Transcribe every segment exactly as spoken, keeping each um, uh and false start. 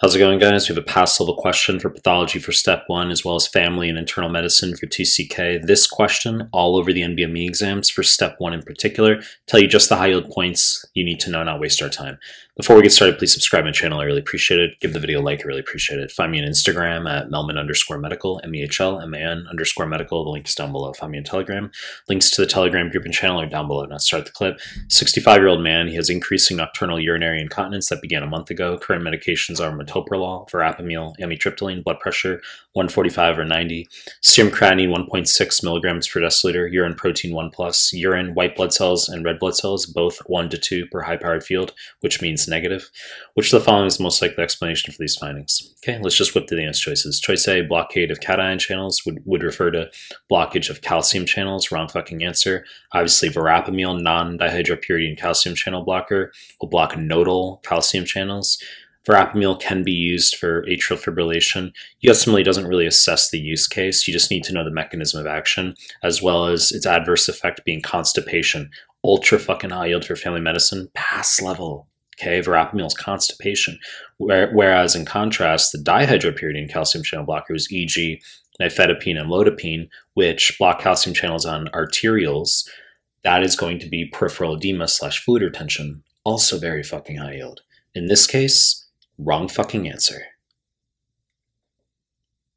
How's it going, guys? We have a past level question for pathology for step one, as well as family and internal medicine for two C K. This question, all over the N B M E exams for step one in particular, tell you just the high yield points you need to know, not waste our time. Before we get started, please subscribe to my channel. I really appreciate it. Give the video a like. I really appreciate it. Find me on Instagram at Melman underscore medical, M E H L, M A N underscore medical. The link is down below. Find me on Telegram. Links to the Telegram group and channel are down below. Now start the clip. sixty-five-year-old man. He has increasing nocturnal urinary incontinence that began a month ago. Current medications are metoprolol, verapamil, amitriptyline. Blood pressure one forty-five over ninety, serum creatinine one point six milligrams per deciliter, urine protein one plus, urine white blood cells and red blood cells both one to two per high powered field, which means negative. Which of the following is the most likely explanation for these findings? Okay, let's just whip through the answer choices. Choice A, blockade of cation channels would, would refer to blockage of calcium channels. Wrong fucking answer. Obviously verapamil, non-dihydropyridine calcium channel blocker, will block nodal calcium channels. Verapamil can be used for atrial fibrillation. U S M L E doesn't really assess the use case. You just need to know the mechanism of action, as well as its adverse effect being constipation. Ultra fucking high yield for family medicine, pass level. Okay, verapamil is constipation. Whereas in contrast, the dihydropyridine calcium channel blockers, for example, nifedipine and lodipine, which block calcium channels on arterioles, that is going to be peripheral edema slash fluid retention. Also very fucking high yield. In this case, wrong fucking answer.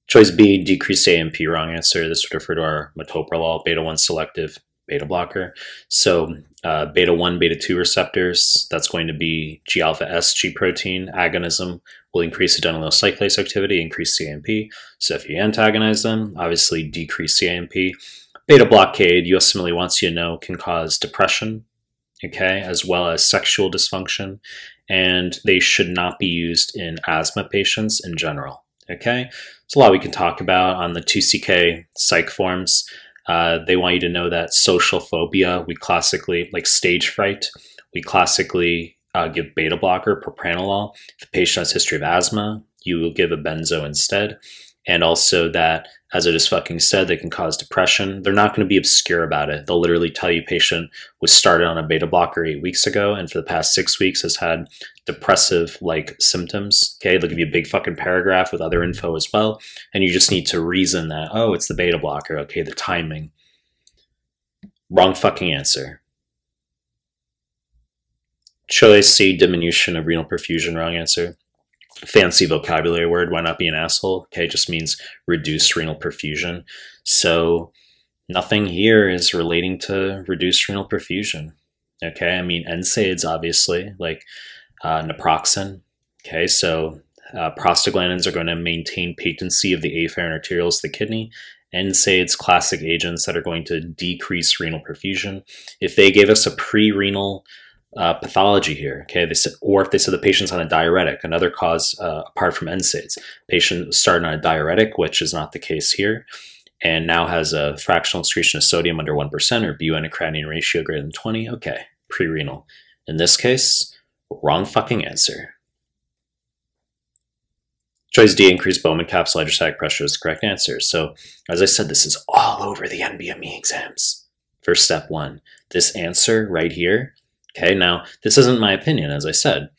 Choice B, decreased A M P, wrong answer. This would refer to our metoprolol, beta one selective, beta blocker. So uh, beta one, beta two receptors, that's going to be G alpha S, G protein. Agonism will increase adenylyl cyclase activity, increase C A M P. So if you antagonize them, obviously decrease C A M P. Beta blockade, U S M L E wants you to know, can cause depression, okay, as well as sexual dysfunction, and they should not be used in asthma patients in general, okay? There's a lot we can talk about on the two C K psych forms. Uh, they want you to know that social phobia, we classically, like stage fright, we classically uh, give beta blocker, propranolol. If the patient has history of asthma, you will give a benzo instead. And also that, as I just fucking said, they can cause depression. They're not going to be obscure about it. They'll literally tell you patient was started on a beta blocker eight weeks ago and for the past six weeks has had depressive-like symptoms. Okay, they'll give you a big fucking paragraph with other info as well. And you just need to reason that, oh, it's the beta blocker. Okay, the timing. Wrong fucking answer. Choice C, diminution of renal perfusion. Wrong answer. Fancy vocabulary word, why not be an asshole? Okay, just means reduced renal perfusion. So nothing here is relating to reduced renal perfusion. Okay, I mean, N SAIDs, obviously, like uh, naproxen. Okay, so uh, prostaglandins are going to maintain patency of the afferent arterioles of the kidney. N SAIDs, classic agents that are going to decrease renal perfusion. If they gave us a pre-renal Uh, pathology here, okay, they said, or if they said the patient's on a diuretic, another cause uh, apart from N SAIDs, patient started on a diuretic, which is not the case here, and now has a fractional excretion of sodium under one percent or B U N to creatinine ratio greater than twenty, okay, pre-renal. In this case, wrong fucking answer. Choice D, increased Bowman capsule hydrostatic pressure is the correct answer. So, as I said, this is all over the N B M E exams for step one. This answer right here. Okay, now this isn't my opinion, as I said.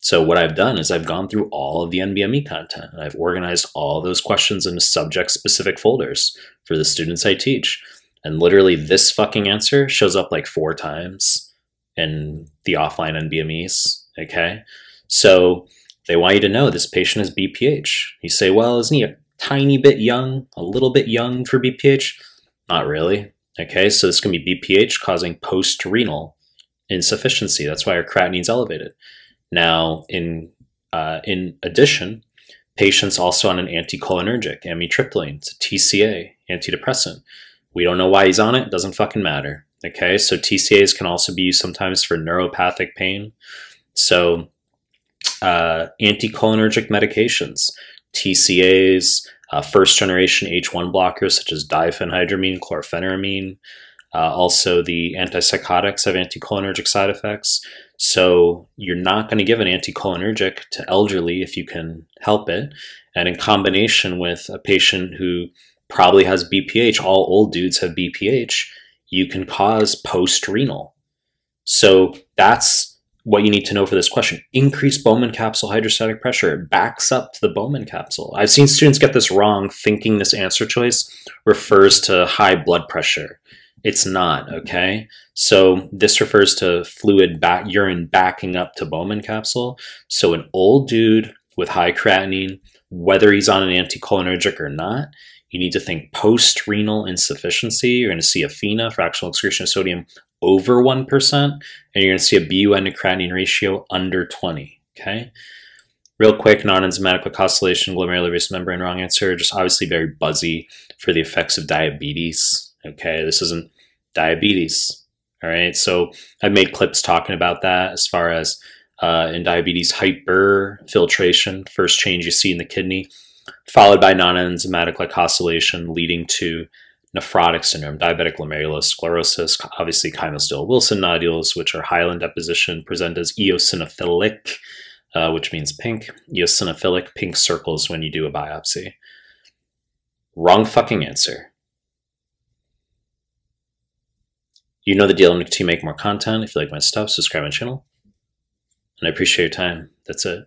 So what I've done is I've gone through all of the N B M E content, and I've organized all those questions into subject-specific folders for the students I teach. And literally this fucking answer shows up like four times in the offline N B M Es, okay? So they want you to know this patient is B P H. You say, well, isn't he a tiny bit young, a little bit young for B P H? Not really, okay? So this can be B P H causing post-renal insufficiency. That's why our creatinine is elevated. Now, in uh, in addition, patients also on an anticholinergic, amitriptyline, it's a T C A, antidepressant. We don't know why he's on it. Doesn't fucking matter. Okay, so T C As can also be used sometimes for neuropathic pain. So, uh, anticholinergic medications, T C As, uh, first generation H one blockers such as diphenhydramine, chlorpheniramine. Uh, also, the antipsychotics have anticholinergic side effects. So you're not going to give an anticholinergic to elderly if you can help it. And in combination with a patient who probably has B P H, all old dudes have B P H, you can cause post-renal. So that's what you need to know for this question. Increased Bowman capsule hydrostatic pressure. It backs up to the Bowman capsule. I've seen students get this wrong, thinking this answer choice refers to high blood pressure. It's not, okay? So this refers to fluid back, urine backing up to Bowman capsule. So an old dude with high creatinine, whether he's on an anticholinergic or not, you need to think post-renal insufficiency. You're going to see a FENa, fractional excretion of sodium, over one percent, and you're going to see a B U N to creatinine ratio under twenty, okay? Real quick, non-enzymatic glycosylation, glomerular basement membrane, wrong answer. Just obviously very buzzy for the effects of diabetes, okay? This isn't diabetes, all right? So I've made clips talking about that as far as uh, in diabetes, hyperfiltration, first change you see in the kidney, followed by non-enzymatic glycosylation leading to nephrotic syndrome, diabetic glomerulosclerosis, obviously Kimmelstiel Wilson nodules, which are hyaline in deposition, present as eosinophilic, uh, which means pink. Eosinophilic pink circles when you do a biopsy. Wrong fucking answer. You know the deal. I'm going to make more content. If you like my stuff, subscribe my channel. And I appreciate your time. That's it.